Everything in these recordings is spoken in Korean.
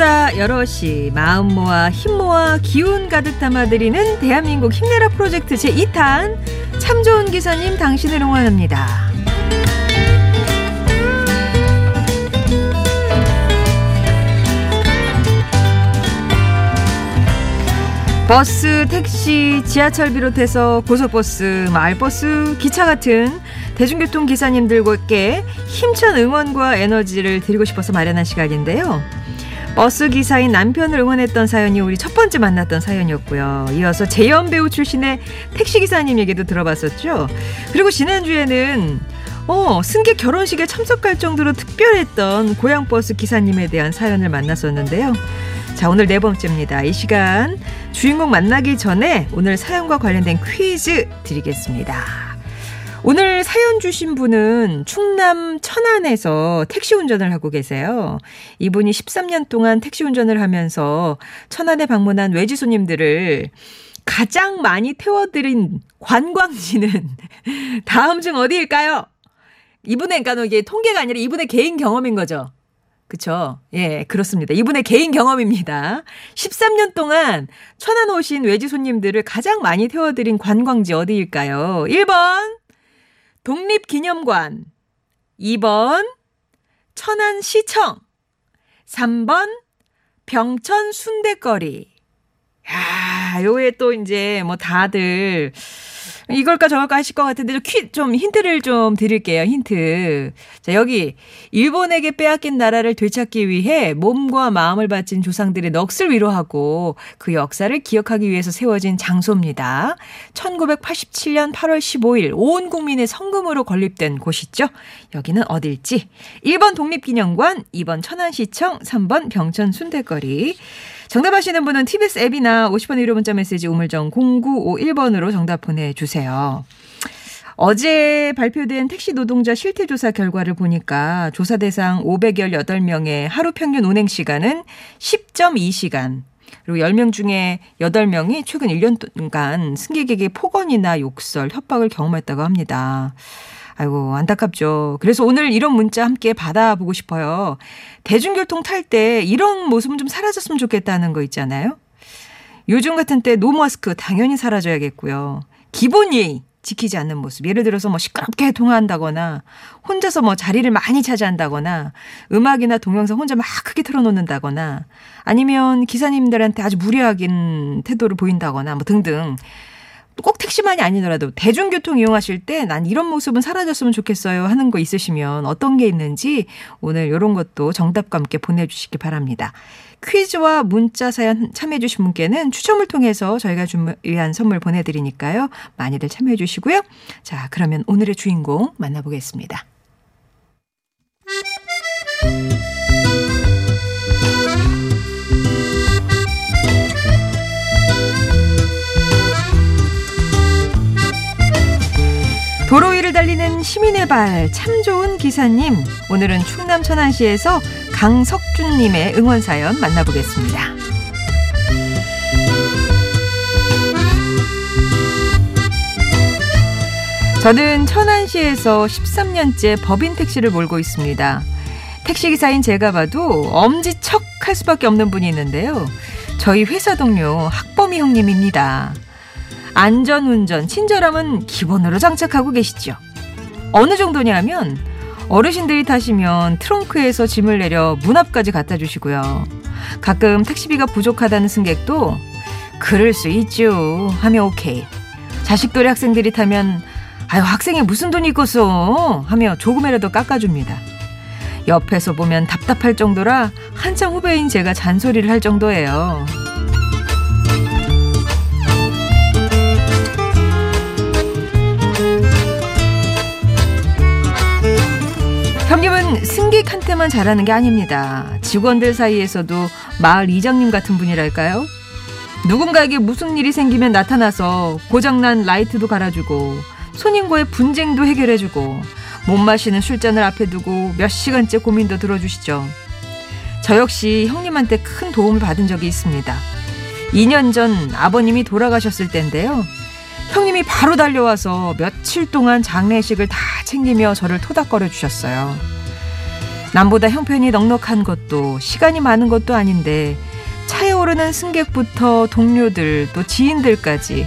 수다 여럿이 마음 모아 힘 모아 기운 가득 담아드리는 대한민국 힘내라 프로젝트 제2탄 참 좋은 기사님 당신을 응원합니다. 버스, 택시, 지하철 비롯해서 고속버스, 마을버스, 기차 같은 대중교통 기사님들께 힘찬 응원과 에너지를 드리고 싶어서 마련한 시간인데요. 버스 기사인 남편을 응원했던 사연이 우리 첫 번째 만났던 사연이었고요. 이어서 재연 배우 출신의 택시기사님 얘기도 들어봤었죠. 그리고 지난주에는 승객 결혼식에 참석할 정도로 특별했던 고향버스 기사님에 대한 사연을 만났었는데요. 자, 오늘 네 번째입니다. 이 시간 주인공 만나기 전에 오늘 사연과 관련된 퀴즈 드리겠습니다. 오늘 사연 주신 분은 충남 천안에서 택시 운전을 하고 계세요. 이분이 13년 동안 택시 운전을 하면서 천안에 방문한 외지 손님들을 가장 많이 태워드린 관광지는 다음 중 어디일까요? 이분의, 그러니까 이게 통계가 아니라 이분의 개인 경험인 거죠. 그렇죠. 예, 그렇습니다. 이분의 개인 경험입니다. 13년 동안 천안 오신 외지 손님들을 가장 많이 태워드린 관광지 어디일까요? 1번 독립기념관, 2번 천안시청, 3번 병천순대거리. 야, 요에 또 이제 뭐 다들 이걸까 저걸까 하실 것 같은데 좀 힌트를 좀 드릴게요. 힌트. 자, 여기 일본에게 빼앗긴 나라를 되찾기 위해 몸과 마음을 바친 조상들의 넋을 위로하고 그 역사를 기억하기 위해서 세워진 장소입니다. 1987년 8월 15일 온 국민의 성금으로 건립된 곳이죠. 여기는 어딜지. 1번 독립기념관, 2번 천안시청, 3번 병천순대거리. 정답 아시는 분은 TBS 앱이나 50번 유료 문자 메시지 우물정 0951번으로 정답 보내주세요. 어제 발표된 택시 노동자 실태조사 결과를 보니까 조사 대상 518명의 하루 평균 운행 시간은 10.2시간. 그리고 10명 중에 8명이 최근 1년간 승객에게 폭언이나 욕설, 협박을 경험했다고 합니다. 아이고, 안타깝죠. 그래서 오늘 이런 문자 함께 받아보고 싶어요. 대중교통 탈 때 이런 모습은 좀 사라졌으면 좋겠다는 거 있잖아요. 요즘 같은 때 노마스크 당연히 사라져야겠고요. 기본 예의 지키지 않는 모습. 예를 들어서 뭐 시끄럽게 통화한다거나 혼자서 뭐 자리를 많이 차지한다거나 음악이나 동영상 혼자 막 크게 틀어놓는다거나 아니면 기사님들한테 아주 무례하긴 태도를 보인다거나 뭐 등등. 꼭 택시만이 아니더라도 대중교통 이용하실 때 난 이런 모습은 사라졌으면 좋겠어요 하는 거 있으시면 어떤 게 있는지 오늘 이런 것도 정답과 함께 보내주시기 바랍니다. 퀴즈와 문자 사연 참여해 주신 분께는 추첨을 통해서 저희가 준비한 선물 보내드리니까요. 많이들 참여해 주시고요. 자, 그러면 오늘의 주인공 만나보겠습니다. 도로 위를 달리는 시민의 발, 참 좋은 기사님. 오늘은 충남 천안시에서 강석준 님의 응원 사연 만나보겠습니다. 저는 천안시에서 13년째 법인 택시를 몰고 있습니다. 택시기사인 제가 봐도 엄지척 할 수밖에 없는 분이 있는데요. 저희 회사 동료 학범이 형님입니다. 안전운전, 친절함은 기본으로 장착하고 계시죠. 어느 정도냐면 어르신들이 타시면 트렁크에서 짐을 내려 문 앞까지 갖다 주시고요. 가끔 택시비가 부족하다는 승객도 그럴 수 있죠 하며 오케이. 자식들이 학생들이 타면 아유 학생이 무슨 돈이 있겠어 하며 조금이라도 깎아줍니다. 옆에서 보면 답답할 정도라 한참 후배인 제가 잔소리를 할 정도예요. 형님은 승객한테만 잘하는 게 아닙니다. 직원들 사이에서도 마을 이장님 같은 분이랄까요? 누군가에게 무슨 일이 생기면 나타나서 고장난 라이트도 갈아주고 손님과의 분쟁도 해결해주고 못 마시는 술잔을 앞에 두고 몇 시간째 고민도 들어주시죠. 저 역시 형님한테 큰 도움을 받은 적이 있습니다. 2년 전 아버님이 돌아가셨을 때인데요. 형님이 바로 달려와서 며칠 동안 장례식을 다 챙기며 저를 토닥거려 주셨어요. 남보다 형편이 넉넉한 것도 시간이 많은 것도 아닌데 차에 오르는 승객부터 동료들 또 지인들까지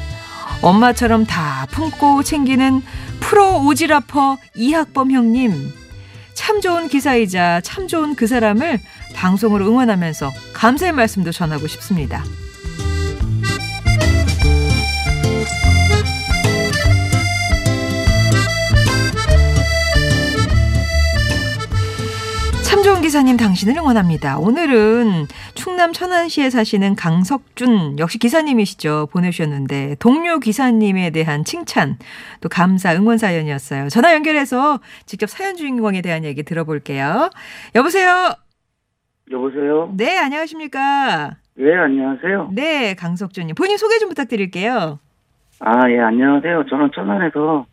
엄마처럼 다 품고 챙기는 프로 오지라퍼 이학범 형님. 참 좋은 기사이자 참 좋은 그 사람을 방송으로 응원하면서 감사의 말씀도 전하고 싶습니다. 참좋은 기사님 당신을 응원합니다. 오늘은 충남 천안시에 사시는 강석준 역시 기사님이시죠. 보내주셨는데 동료 기사님에 대한 칭찬 또 감사 응원 사연이었어요. 전화 연결해서 직접 사연 주인공에 대한 얘기 들어볼게요. 여보세요. 여보세요. 네, 안녕하십니까. 네, 안녕하세요. 네, 강석준님. 본인 소개 좀 부탁드릴게요. 아, 예, 안녕하세요. 저는 천안에서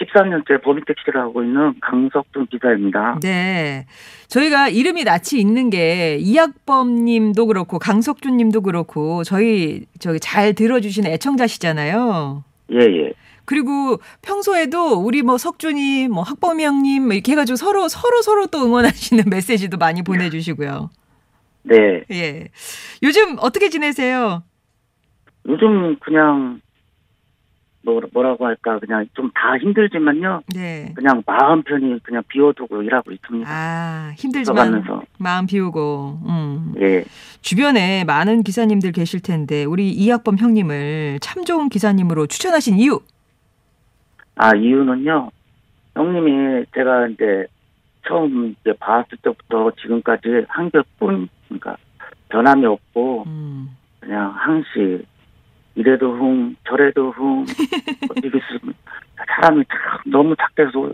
13년째 법인택시를 하고 있는 강석준 기사입니다. 네. 저희가 이름이 낯이 있는 게 이학범 님도 그렇고 강석준 님도 그렇고 저희 잘 들어주시는 애청자시잖아요. 예, 예. 그리고 평소에도 우리 뭐 석준이 뭐 학범이 형님 이렇게 해가지고 서로 또 응원하시는 메시지도 많이 보내주시고요. 네. 예. 요즘 어떻게 지내세요? 요즘 그냥 뭐라고 할까 그냥 좀 다 힘들지만요. 네. 그냥 마음 편히 그냥 비워두고 일하고 있습니다. 아, 힘들지만 써가면서. 마음 비우고. 예. 주변에 많은 기사님들 계실 텐데 우리 이학범 형님을 참 좋은 기사님으로 추천하신 이유? 아, 이유는요. 형님이 제가 이제 처음 이제 봤을 때부터 지금까지 한결뿐 그러니까 변함이 없고 그냥 항시. 이래도 흥, 저래도 흥, 사람이 참 너무 착해서,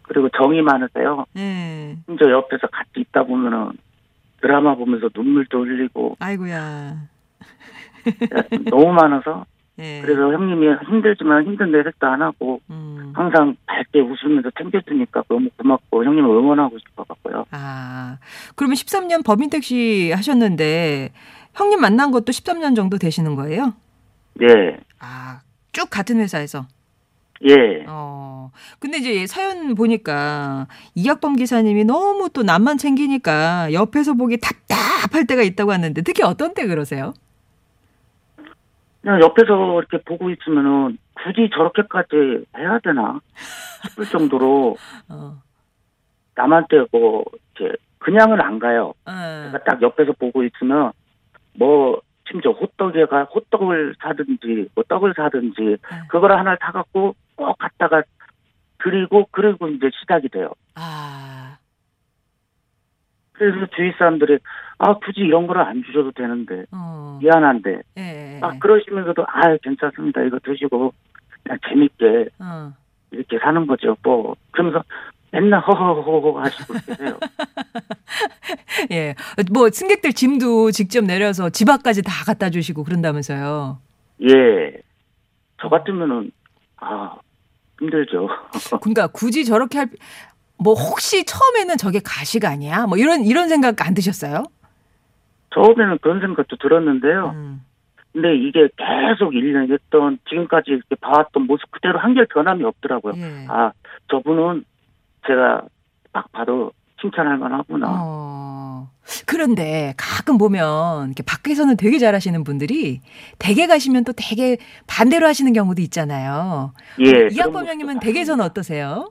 그리고 정이 많으세요. 네. 혼자 옆에서 같이 있다 보면은 드라마 보면서 눈물도 흘리고. 아이고야. 너무 많아서. 네. 그래서 형님이 힘들지만 힘든 내색도 안 하고, 항상 밝게 웃으면서 챙겨주니까 너무 고맙고, 형님을 응원하고 싶어갖고요. 아, 그러면 13년 법인택시 하셨는데, 형님 만난 것도 13년 정도 되시는 거예요? 예. 아, 쭉 같은 회사에서? 예. 근데 이제 사연 보니까 이학범 기사님이 너무 또 남만 챙기니까 옆에서 보기 답답할 때가 있다고 하는데 특히 어떤 때 그러세요? 그냥 옆에서 이렇게 보고 있으면은 굳이 저렇게까지 해야 되나 싶을 정도로 남한테 뭐 이렇게 그냥은 안 가요. 제가 딱 옆에서 보고 있으면 뭐 심지어 호떡을 사든지 뭐 떡을 사든지 그걸 하나를 사갖고 꼭 갖다가 드리고 그리고 이제 시작이 돼요. 아. 그래서 주위 사람들이 아 굳이 이런 거를 안 주셔도 되는데 미안한데 막 그러시면서도 아 괜찮습니다 이거 드시고 그냥 재밌게 이렇게 사는 거죠. 뭐 그러면서. 맨날 허허허허 하시고 계세요. 예, 뭐 승객들 짐도 직접 내려서 집 앞까지 다 갖다 주시고 그런다면서요. 예, 저 같으면은 아 힘들죠. 그러니까 굳이 저렇게 할 뭐 혹시 처음에는 저게 가식 아니야? 뭐 이런 생각 안 드셨어요? 처음에는 그런 생각도 들었는데요. 근데 이게 계속 1년 했던 지금까지 이렇게 봐왔던 모습 그대로 한결 변함이 없더라고요. 예. 아 저분은 제가 막 봐도 칭찬할 만하구나. 그런데 가끔 보면 이렇게 밖에서는 되게 잘하시는 분들이 댁에 가시면 또 되게 반대로 하시는 경우도 있잖아요. 예. 이학범 형님은 댁에서는 어떠세요?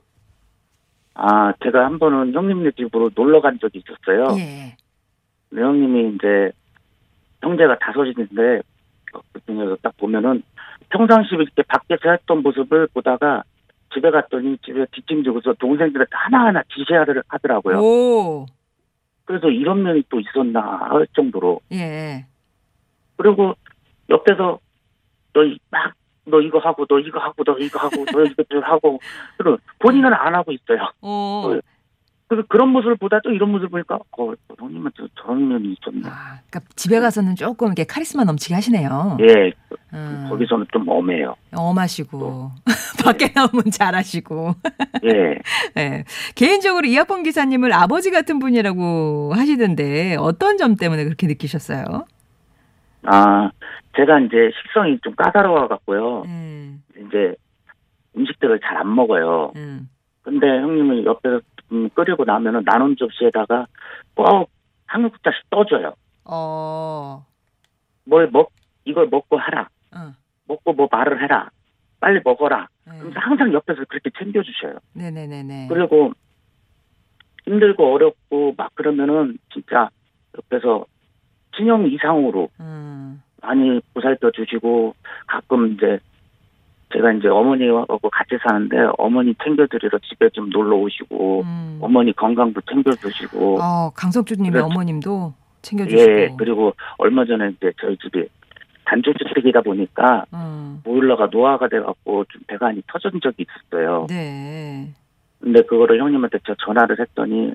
아, 제가 한 번은 형님네 집으로 놀러 간 적이 있었어요. 예. 형님이 이제 형제가 5인데 그 중에서 딱 보면은 평상시 이렇게 밖에서 했던 모습을 보다가 집에 갔더니 집에 뒷짐지고서 동생들한테 하나하나 지시를 하더라고요. 오. 그래서 이런 면이 또 있었나 할 정도로. 예. 그리고 옆에서 너 이거 하고 너 이거 하고 너 이거 하고 너 이것들 하고 그리고 본인은 안 하고 있어요. 오. 그래서 그런 모습을 보다 또 이런 모습을 보니까 형님은 저런 면이 있었나. 아, 그러니까 집에 가서는 조금 이렇게 카리스마 넘치게 하시네요. 예. 거기서는 좀 엄해요. 엄하시고 밖에 나오면 잘하시고. 예. 네. 개인적으로 이학범 기사님을 아버지 같은 분이라고 하시던데 어떤 점 때문에 그렇게 느끼셨어요? 아, 제가 이제 식성이 좀 까다로워 갖고요. 이제 음식들을 잘 안 먹어요. 근데 형님은 옆에서 끓이고 나면은 나눈 접시에다가 꼭 한국자씩 떠줘요. 이걸 먹고 하라. 먹고 뭐 말을 해라. 빨리 먹어라. 그래서 항상 옆에서 그렇게 챙겨주셔요. 네네네네. 그리고 힘들고 어렵고 막 그러면은 진짜 옆에서 친형 이상으로 많이 보살펴 주시고 가끔 이제 제가 이제 어머니하고 같이 사는데 어머니 챙겨드리러 집에 좀 놀러 오시고 어머니 건강도 챙겨주시고 강석준님의 그래, 어머님도 챙겨주시고 예 그리고 얼마 전에 이제 저희 집이 단조주택이다 보니까 보일러가 노화가 돼갖고 좀 배가 많이 터진 적이 있었어요. 네. 근데 그거를 형님한테 제가 전화를 했더니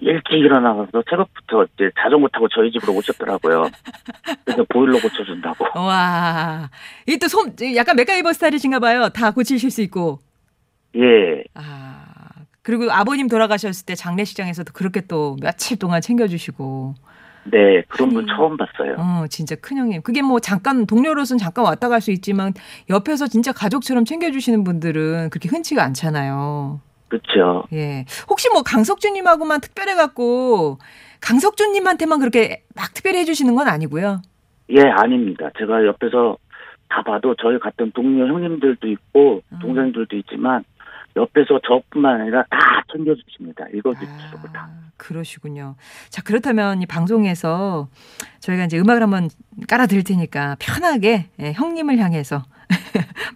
일찍 일어나서 새벽부터 이제 자전거 타고 저희 집으로 오셨더라고요. 그래서 보일러 고쳐준다고. 와, 이 또 손 약간 맥가이버 스타일이신가 봐요. 다 고치실 수 있고. 예. 아 그리고 아버님 돌아가셨을 때 장례식장에서도 그렇게 또 며칠 동안 챙겨주시고. 네, 그런 분 처음 봤어요. 진짜 큰 형님. 그게 뭐 잠깐 동료로서는 잠깐 왔다 갈 수 있지만 옆에서 진짜 가족처럼 챙겨주시는 분들은 그렇게 흔치가 않잖아요. 그렇죠. 예. 혹시 뭐 강석준님하고만 특별해 갖고 강석준님한테만 그렇게 막 특별히 해주시는 건 아니고요. 예, 아닙니다. 제가 옆에서 다 봐도 저희 같은 동료 형님들도 있고 동생들도 있지만 옆에서 저뿐만 아니라 다 챙겨주십니다. 읽어주시고 다. 그러시군요. 자 그렇다면 이 방송에서 저희가 이제 음악을 한번 깔아드릴 테니까 편하게 예, 형님을 향해서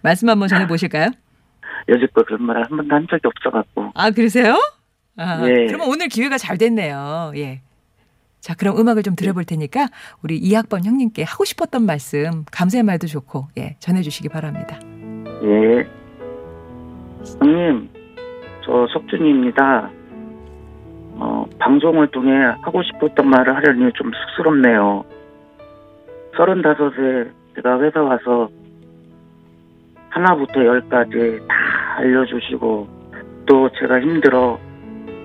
말씀 한번 전해보실까요? 여지껏 그런 말을 한 번도 한 적이 없어갖고. 아 그러세요? 아, 예. 그러면 오늘 기회가 잘 됐네요. 예. 자 그럼 음악을 좀 들어볼 테니까 우리 이학범 형님께 하고 싶었던 말씀 감사의 말도 좋고 예 전해주시기 바랍니다. 예. 형님 저 석준입니다. 방송을 통해 하고 싶었던 말을 하려니 좀 쑥스럽네요. 35에 제가 회사 와서 하나부터 10까지 다 알려주시고 또 제가 힘들어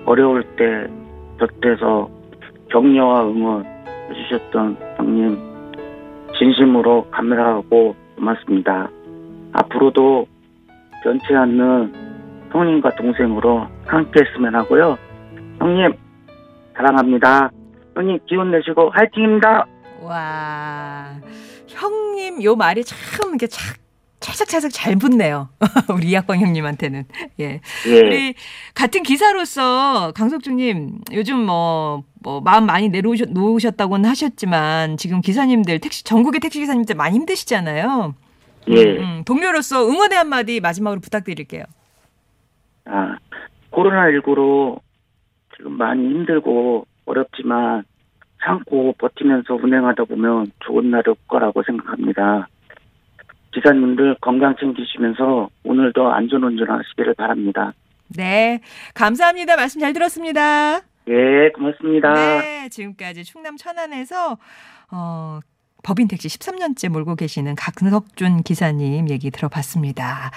어려울 때 곁에서 격려와 응원해 주셨던 형님 진심으로 감사하고 고맙습니다. 앞으로도 변치 않는 형님과 동생으로 함께 했으면 하고요. 형님 사랑합니다. 형님 기운 내시고 화이팅입니다. 와 형님 요 말이 참 이렇게 찰싹찰싹 잘 붙네요. 우리 이학범 형님한테는. 예. 예. 우리 같은 기사로서 강석준님 요즘 뭐 마음 많이 놓으셨다고는 하셨지만 지금 기사님들 전국의 택시 기사님들 많이 힘드시잖아요. 예. 동료로서 응원의 한마디 마지막으로 부탁드릴게요. 아 코로나19로 지금 많이 힘들고 어렵지만 참고 버티면서 운행하다 보면 좋은 날이 올 거라고 생각합니다. 기사님들 건강 챙기시면서 오늘도 안전운전 하시기를 바랍니다. 네. 감사합니다. 말씀 잘 들었습니다. 예, 고맙습니다. 네. 지금까지 충남 천안에서 법인택시 13년째 몰고 계시는 강석준 기사님 얘기 들어봤습니다.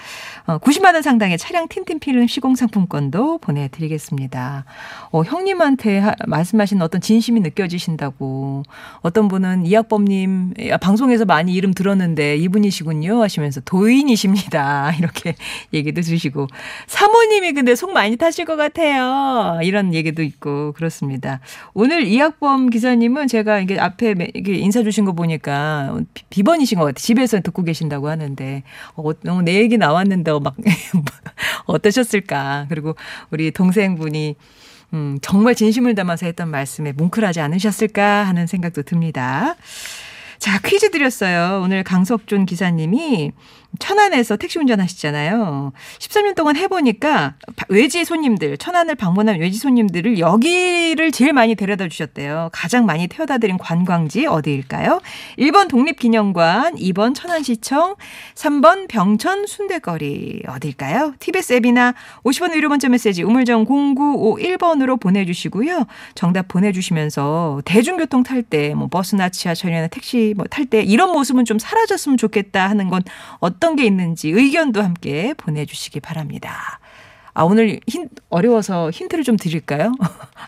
90만 원 상당의 차량 틴틴필름 시공상품권도 보내드리겠습니다. 형님한테 말씀하신 어떤 진심이 느껴지신다고 어떤 분은 이학범님 방송에서 많이 이름 들었는데 이분이시군요 하시면서 도인이십니다. 이렇게 얘기도 주시고 사모님이 근데 속 많이 타실 것 같아요. 이런 얘기도 있고 그렇습니다. 오늘 이학범 기사님은 제가 이게 앞에 이게 인사 주신 거 보니까 비번이신 것 같아요. 집에서 듣고 계신다고 하는데 내 얘기 나왔는데 막 어떠셨을까. 그리고 우리 동생분이 정말 진심을 담아서 했던 말씀에 뭉클하지 않으셨을까 하는 생각도 듭니다. 자 퀴즈 드렸어요. 오늘 강석준 기사님이 천안에서 택시 운전하시잖아요. 13년 동안 해보니까 외지 손님들 천안을 방문한 외지 손님들을 여기를 제일 많이 데려다 주셨대요. 가장 많이 태워다 드린 관광지 어디일까요? 1번 독립기념관 2번 천안시청 3번 병천순대거리 어디일까요? TBS 앱이나 50원 유료 문자 메시지 우물정 0951번으로 보내주시고요. 정답 보내주시면서 대중교통 탈 때 뭐 버스나 지하철이나 택시 뭐 탈 때 이런 모습은 좀 사라졌으면 좋겠다 하는 건 어떤 게 있는지 의견도 함께 보내주시기 바랍니다. 아 오늘 어려워서 힌트를 좀 드릴까요?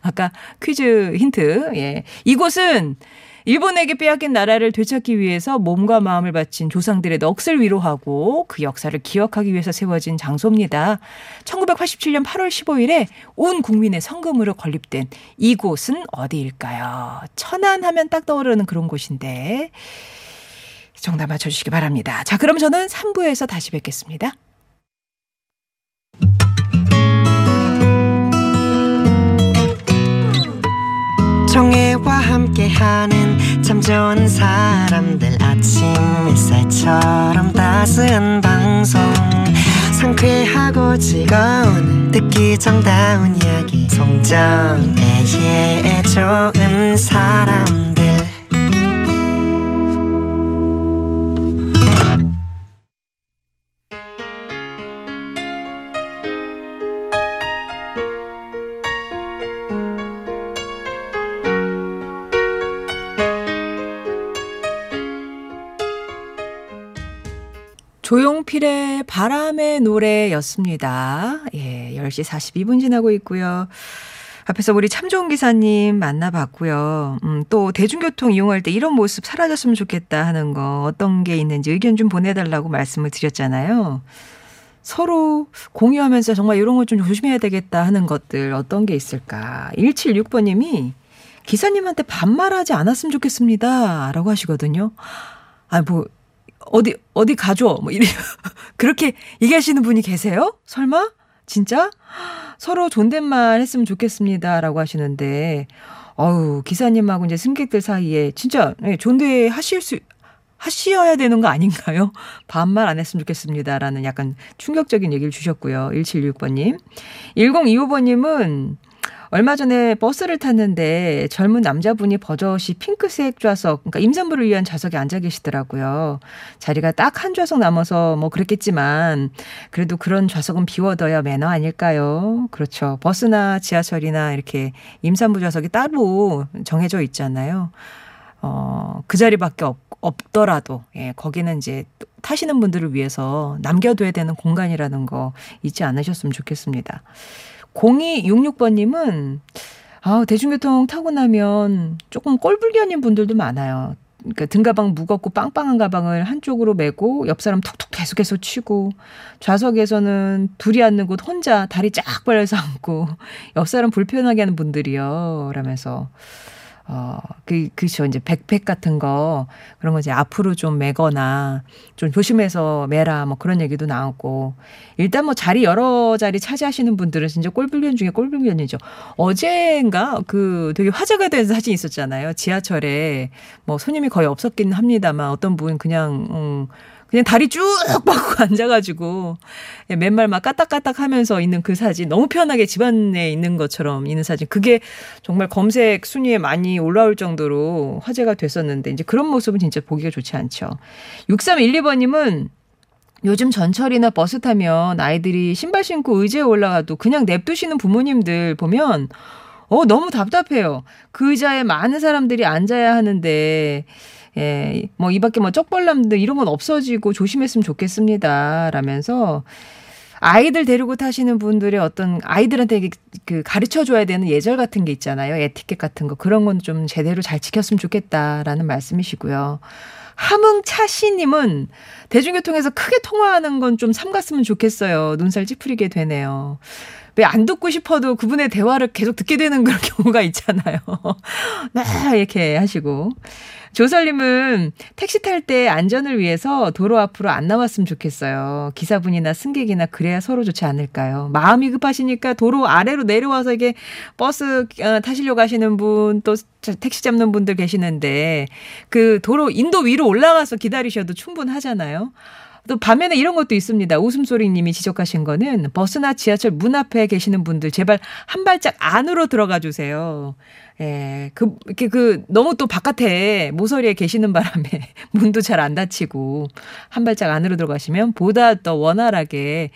아까 퀴즈 힌트. 예. 이곳은 일본에게 빼앗긴 나라를 되찾기 위해서 몸과 마음을 바친 조상들의 넋을 위로하고 그 역사를 기억하기 위해서 세워진 장소입니다. 1987년 8월 15일에 온 국민의 성금으로 건립된 이곳은 어디일까요? 천안 하면 딱 떠오르는 그런 곳인데 정답 맞춰주시기 바랍니다. 자, 그럼 저는 3부에서 다시 뵙겠습니다. 정혜와 함께하는 참 좋은 사람들 아침 햇살처럼 따스한 방송 상쾌하고 즐거운 듣기 정다운 이야기 송정애의 좋은 사람들 조용필의 바람의 노래였습니다. 예, 10시 42분 지나고 있고요. 앞에서 우리 참 좋은 기사님 만나봤고요. 또 대중교통 이용할 때 이런 모습 사라졌으면 좋겠다 하는 거 어떤 게 있는지 의견 좀 보내달라고 말씀을 드렸잖아요. 서로 공유하면서 정말 이런 것 좀 조심해야 되겠다 하는 것들 어떤 게 있을까. 176번님이 기사님한테 반말하지 않았으면 좋겠습니다 라고 하시거든요. 아, 뭐 어디 가줘. 뭐 이래요. 그렇게 얘기하시는 분이 계세요? 설마? 진짜? 서로 존댓말 했으면 좋겠습니다라고 하시는데, 어우, 기사님하고 이제 승객들 사이에 진짜 존대하셔야 되는 거 아닌가요? 반말 안 했으면 좋겠습니다라는 약간 충격적인 얘기를 주셨고요. 1766번님. 1025번님은 얼마 전에 버스를 탔는데 젊은 남자분이 버젓이 핑크색 좌석, 그러니까 임산부를 위한 좌석에 앉아 계시더라고요. 자리가 딱 한 좌석 남아서 뭐 그랬겠지만 그래도 그런 좌석은 비워둬야 매너 아닐까요? 그렇죠. 버스나 지하철이나 이렇게 임산부 좌석이 따로 정해져 있잖아요. 그 자리밖에 없더라도 예, 거기는 이제 타시는 분들을 위해서 남겨둬야 되는 공간이라는 거 잊지 않으셨으면 좋겠습니다. 0266번님은 대중교통 타고 나면 조금 꼴불견인 분들도 많아요. 그러니까 등가방 무겁고 빵빵한 가방을 한쪽으로 메고 옆 사람 툭툭 계속해서 치고 좌석에서는 둘이 앉는 곳 혼자 다리 쫙 벌려서 앉고 옆 사람 불편하게 하는 분들이요. 라면서 그쵸 이제 백팩 같은 거 그런 거 이제 앞으로 좀 매거나 좀 조심해서 매라 뭐 그런 얘기도 나오고 일단 뭐 자리 여러 자리 차지하시는 분들은 진짜 꼴불견 중에 꼴불견이죠. 어제인가 그 되게 화제가 된 사진 있었잖아요. 지하철에 뭐 손님이 거의 없었긴 합니다만 어떤 분 그냥 다리 쭉 뻗고 앉아가지고 맨발 막 까딱까딱 하면서 있는 그 사진 너무 편하게 집 안에 있는 것처럼 있는 사진 그게 정말 검색 순위에 많이 올라올 정도로 화제가 됐었는데 이제 그런 모습은 진짜 보기가 좋지 않죠. 6312번님은 요즘 전철이나 버스 타면 아이들이 신발 신고 의자에 올라가도 그냥 냅두시는 부모님들 보면 너무 답답해요. 그 의자에 많은 사람들이 앉아야 하는데 예, 뭐 이 밖에 뭐 쩍벌남들 이런 건 없어지고 조심했으면 좋겠습니다. 라면서 아이들 데리고 타시는 분들의 어떤 아이들한테 그 가르쳐줘야 되는 예절 같은 게 있잖아요. 에티켓 같은 거 그런 건 좀 제대로 잘 지켰으면 좋겠다라는 말씀이시고요. 함흥차시님은 대중교통에서 크게 통화하는 건 좀 삼갔으면 좋겠어요. 눈살 찌푸리게 되네요. 왜 안 듣고 싶어도 그분의 대화를 계속 듣게 되는 그런 경우가 있잖아요. 막 이렇게 하시고. 조설님은 택시 탈 때 안전을 위해서 도로 앞으로 안 나왔으면 좋겠어요. 기사분이나 승객이나 그래야 서로 좋지 않을까요? 마음이 급하시니까 도로 아래로 내려와서 이게 버스 타시려고 하시는 분 또 택시 잡는 분들 계시는데 그 도로 인도 위로 올라가서 기다리셔도 충분하잖아요. 또 반면에 이런 것도 있습니다. 웃음소리님이 지적하신 거는 버스나 지하철 문 앞에 계시는 분들 제발 한 발짝 안으로 들어가 주세요. 예, 너무 또 바깥에 모서리에 계시는 바람에 문도 잘 안 닫히고 한 발짝 안으로 들어가시면 보다 더 원활하게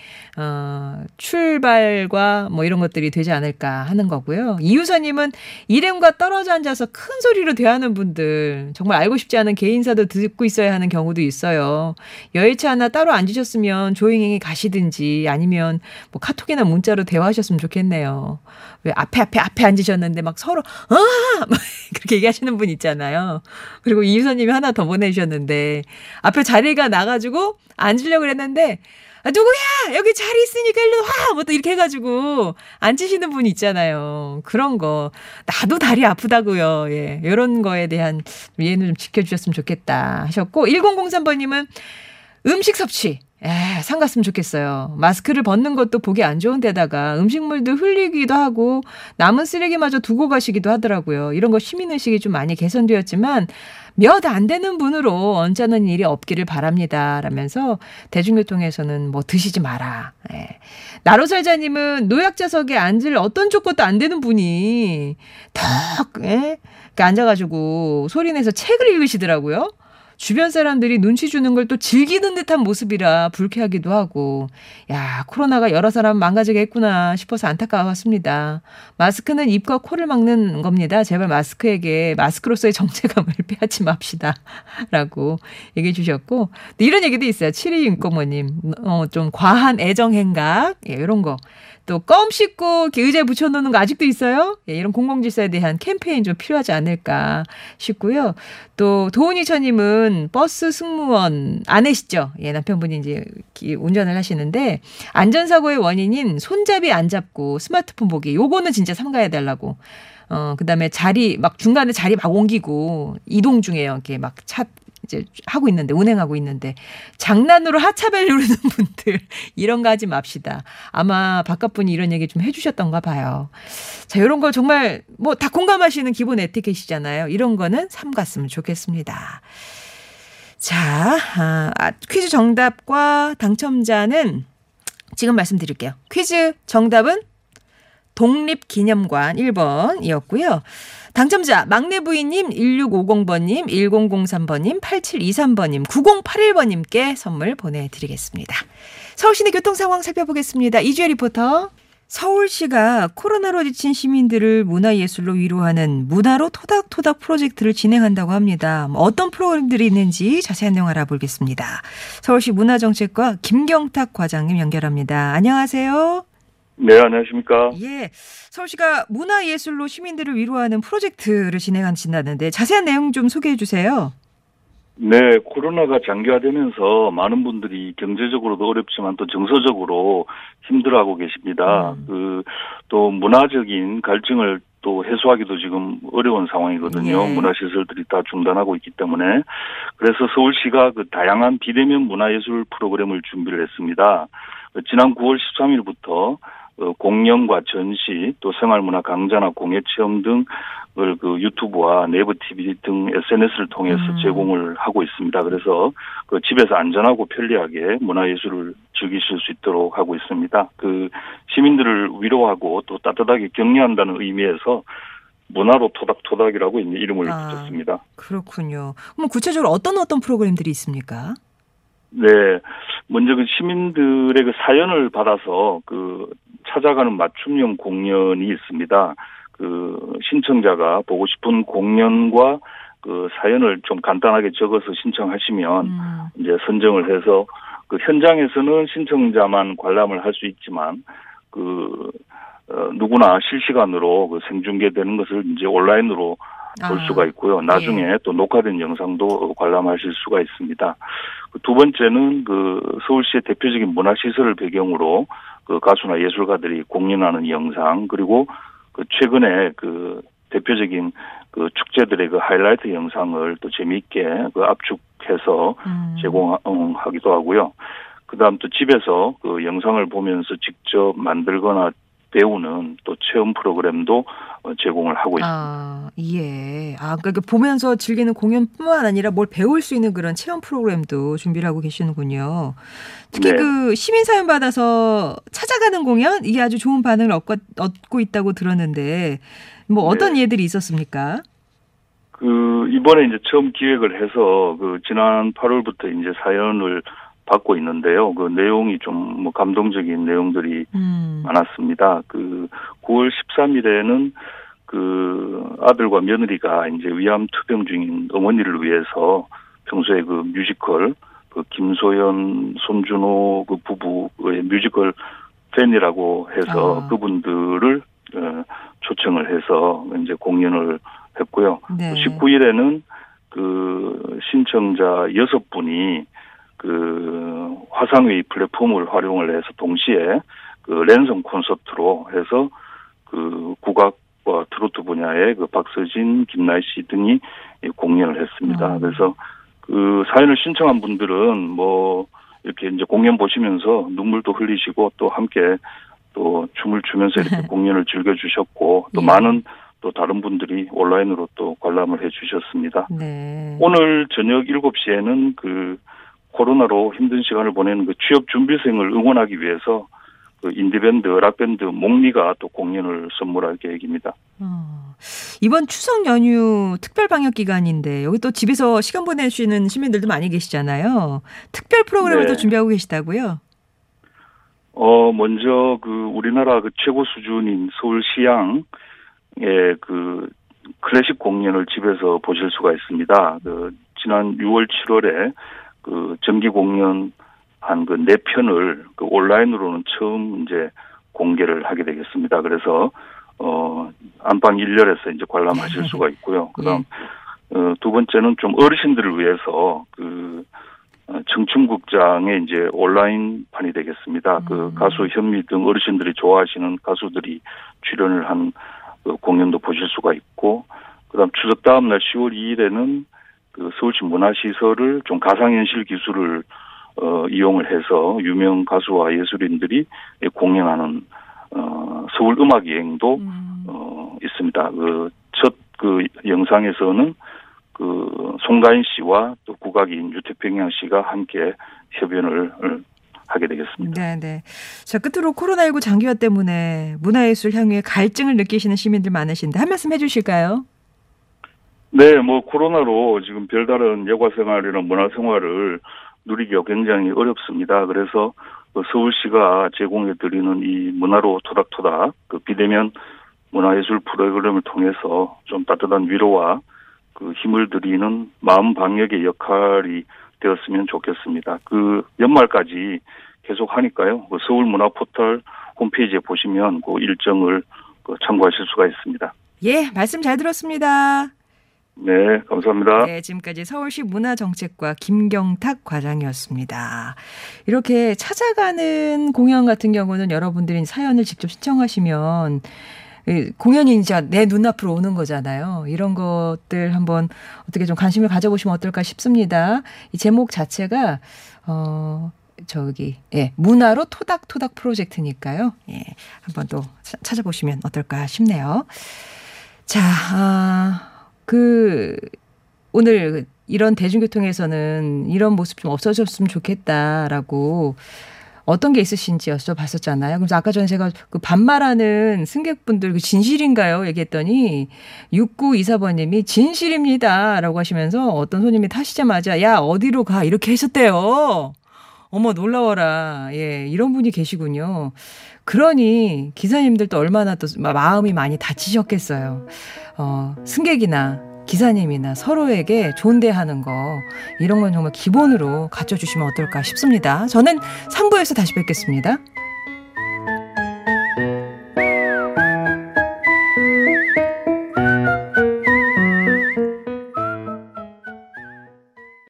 출발과 뭐 이런 것들이 되지 않을까 하는 거고요. 이유서님은 일행과 떨어져 앉아서 큰 소리로 대하는 분들 정말 알고 싶지 않은 개인사도 듣고 있어야 하는 경우도 있어요. 여의치 않아 따로 앉으셨으면 조용히 가시든지 아니면 뭐 카톡이나 문자로 대화하셨으면 좋겠네요. 왜 앞에 앉으셨는데 막 서로 막 그렇게 얘기하시는 분 있잖아요. 그리고 이유선님이 하나 더 보내주셨는데 앞에 자리가 나가지고 앉으려고 그랬는데 누구야 여기 자리 있으니까 일로 와 뭐 또 이렇게 해가지고 앉으시는 분 있잖아요. 그런 거 나도 다리 아프다고요. 예, 이런 거에 대한 이해는 좀 지켜주셨으면 좋겠다 하셨고 1003번님은 음식 섭취 삼갔으면 좋겠어요. 마스크를 벗는 것도 보기 안 좋은 데다가 음식물도 흘리기도 하고 남은 쓰레기마저 두고 가시기도 하더라고요. 이런 거 시민의식이 좀 많이 개선되었지만 몇 안 되는 분으로 언짢은 일이 없기를 바랍니다. 라면서 대중교통에서는 뭐 드시지 마라. 예. 나로살자님은 노약자석에 앉을 어떤 조건도 안 되는 분이 턱 앉아가지고 소리내서 책을 읽으시더라고요. 주변 사람들이 눈치 주는 걸 또 즐기는 듯한 모습이라 불쾌하기도 하고 야 코로나가 여러 사람 망가지게 했구나 싶어서 안타까웠습니다. 마스크는 입과 코를 막는 겁니다. 제발 마스크로서의 정체감을 빼앗지 맙시다. 라고 얘기해 주셨고 이런 얘기도 있어요. 7260번님 좀 과한 애정행각 이런 거. 또 껌 씹고 의자에 붙여놓는 거 아직도 있어요? 예, 이런 공공질서에 대한 캠페인 좀 필요하지 않을까 싶고요. 또 도훈이처님은 버스 승무원 아내시죠? 예, 남편분이 이제 운전을 하시는데 안전사고의 원인인 손잡이 안 잡고 스마트폰 보기 요거는 진짜 삼가해달라고. 그다음에 자리 막 중간에 자리 막 옮기고 이동 중에요. 이렇게 막 차 이제 운행하고 있는데 장난으로 하차벨 누르는 분들 이런 거 하지 맙시다. 아마 바깥 분이 이런 얘기 좀 해주셨던가 봐요. 자, 이런 거 정말 뭐 다 공감하시는 기본 에티켓이잖아요. 이런 거는 삼갔으면 좋겠습니다. 자, 퀴즈 정답과 당첨자는 지금 말씀드릴게요. 퀴즈 정답은 독립기념관 1번이었고요. 당첨자 막내 부인님, 1650번님, 1003번님, 8723번님, 9081번님께 선물 보내드리겠습니다. 서울시내 교통상황 살펴보겠습니다. 이주혜 리포터. 서울시가 코로나로 지친 시민들을 문화예술로 위로하는 문화로 토닥토닥 프로젝트를 진행한다고 합니다. 어떤 프로그램들이 있는지 자세한 내용 알아보겠습니다. 서울시 문화정책과 김경탁 과장님 연결합니다. 안녕하세요. 네, 안녕하십니까. 예, 서울시가 문화예술로 시민들을 위로하는 프로젝트를 진행하신다는데 자세한 내용 좀 소개해 주세요. 네, 코로나가 장기화되면서 많은 분들이 경제적으로도 어렵지만 또 정서적으로 힘들어하고 계십니다. 또 문화적인 갈증을 또 해소하기도 지금 어려운 상황이거든요. 예. 문화시설들이 다 중단하고 있기 때문에. 그래서 서울시가 그 다양한 비대면 문화예술 프로그램을 준비를 했습니다. 지난 9월 13일부터 공연과 전시, 또 생활문화 강좌나 공예체험 등을 그 유튜브와 네이버 TV 등 SNS를 통해서 제공을 하고 있습니다. 그래서 그 집에서 안전하고 편리하게 문화예술을 즐기실 수 있도록 하고 있습니다. 그 시민들을 위로하고 또 따뜻하게 격려한다는 의미에서 문화로 토닥토닥이라고 이름을 붙였습니다. 그렇군요. 그럼 구체적으로 어떤 프로그램들이 있습니까? 네, 먼저 그 시민들의 그 사연을 받아서 그 찾아가는 맞춤형 공연이 있습니다. 그 신청자가 보고 싶은 공연과 그 사연을 좀 간단하게 적어서 신청하시면 이제 선정을 해서 그 현장에서는 신청자만 관람을 할 수 있지만 그 누구나 실시간으로 그 생중계되는 것을 이제 온라인으로 볼 수가 있고요. 나중에 네. 또 녹화된 영상도 관람하실 수가 있습니다. 두 번째는 그 서울시의 대표적인 문화시설을 배경으로 그 가수나 예술가들이 공연하는 영상 그리고 그 최근에 그 대표적인 그 축제들의 그 하이라이트 영상을 또 재미있게 그 압축해서 제공하기도 하고요. 그다음 또 집에서 그 영상을 보면서 직접 만들거나 배우는 또 체험 프로그램도 제공을 하고 있습니다. 예. 그러니까 보면서 즐기는 공연뿐만 아니라 뭘 배울 수 있는 그런 체험 프로그램도 준비를 하고 계시는군요. 특히 네. 그 시민 사연 받아서 찾아가는 공연 이게 아주 좋은 반응을 얻고 있다고 들었는데 뭐 어떤 네. 예들이 있었습니까? 그 이번에 이제 처음 기획을 해서 그 지난 8월부터 이제 사연을 받고 있는데요. 그 내용이 좀 뭐 감동적인 내용들이 많았습니다. 그 9월 13일에는 그 아들과 며느리가 이제 위암 투병 중인 어머니를 위해서 평소에 그 뮤지컬 그 김소연, 손준호 그 부부의 뮤지컬 팬이라고 해서 그분들을 초청을 해서 이제 공연을 했고요. 네. 19일에는 그 신청자 6분이 그 화상회의 플랫폼을 활용을 해서 동시에 그 랜선 콘서트로 해서 그 국악과 트로트 분야의 그 박서진, 김나희 씨 등이 공연을 했습니다. 그래서 그 사연을 신청한 분들은 뭐 이렇게 이제 공연 보시면서 눈물도 흘리시고 또 함께 또 춤을 추면서 이렇게 공연을 즐겨주셨고 또 예. 많은 또 다른 분들이 온라인으로 또 관람을 해주셨습니다. 네. 오늘 저녁 7시에는 그 코로나로 힘든 시간을 보내는 그 취업 준비생을 응원하기 위해서 그 인디밴드, 락밴드 목리가 또 공연을 선물할 계획입니다. 이번 추석 연휴 특별 방역 기간인데 여기 또 집에서 시간 보내시는 시민들도 많이 계시잖아요. 특별 프로그램을 또 네. 준비하고 계시다고요? 먼저 그 우리나라 그 최고 수준인 서울 시향의 그 클래식 공연을 집에서 보실 수가 있습니다. 그 지난 6월, 7월에 그 정기 공연 한 그 4편을 그 온라인으로는 처음 이제 공개를 하게 되겠습니다. 그래서 안방 1열에서 이제 관람하실 수가 있고요. 그다음 두 번째는 좀 어르신들을 위해서 그 청춘극장의 이제 온라인판이 되겠습니다. 그 가수 현미 등 어르신들이 좋아하시는 가수들이 출연을 한 그 공연도 보실 수가 있고, 그다음 추석 다음 날 10월 2일에는 그 서울시 문화시설을 좀 가상현실 기술을 이용을 해서 유명 가수와 예술인들이 공연하는 서울 음악 여행도 있습니다. 그 첫 그 영상에서는 그 송가인 씨와 또 국악인 유태평양 씨가 함께 협연을 하게 되겠습니다. 네네. 자, 끝으로 코로나19 장기화 때문에 문화예술 향유의 갈증을 느끼시는 시민들 많으신데 한 말씀 해주실까요? 네, 뭐 코로나로 지금 별다른 여가 생활이나 문화 생활을 누리기가 굉장히 어렵습니다. 그래서 서울시가 제공해드리는 이 문화로 토닥토닥 그 비대면 문화예술 프로그램을 통해서 좀 따뜻한 위로와 그 힘을 드리는 마음 방역의 역할이 되었으면 좋겠습니다. 그 연말까지 계속 하니까요. 그 서울문화포털 홈페이지에 보시면 그 일정을 그 참고하실 수가 있습니다. 예, 말씀 잘 들었습니다. 네, 감사합니다. 네, 지금까지 서울시 문화정책과 김경탁 과장이었습니다. 이렇게 찾아가는 공연 같은 경우는 여러분들이 사연을 직접 신청하시면 공연이 이제 내 눈앞으로 오는 거잖아요. 이런 것들 한번 어떻게 좀 관심을 가져보시면 어떨까 싶습니다. 이 제목 자체가 문화로 토닥토닥 프로젝트니까요. 예, 한번 또 찾아보시면 어떨까 싶네요. 자, 오늘 이런 대중교통에서는 이런 모습 좀 없어졌으면 좋겠다라고 어떤 게 있으신지 여쭤봤었잖아요. 그래서 아까 전에 제가 그 반말하는 승객분들 그 진실인가요? 얘기했더니 6924번님이 진실입니다라고 하시면서 어떤 손님이 타시자마자 야 어디로 가 이렇게 하셨대요. 어머 놀라워라. 예, 이런 분이 계시군요. 그러니 기사님들도 얼마나 또 마음이 많이 다치셨겠어요. 승객이나 기사님이나 서로에게 존대하는 거 이런 건 정말 기본으로 갖춰주시면 어떨까 싶습니다. 저는 3부에서 다시 뵙겠습니다.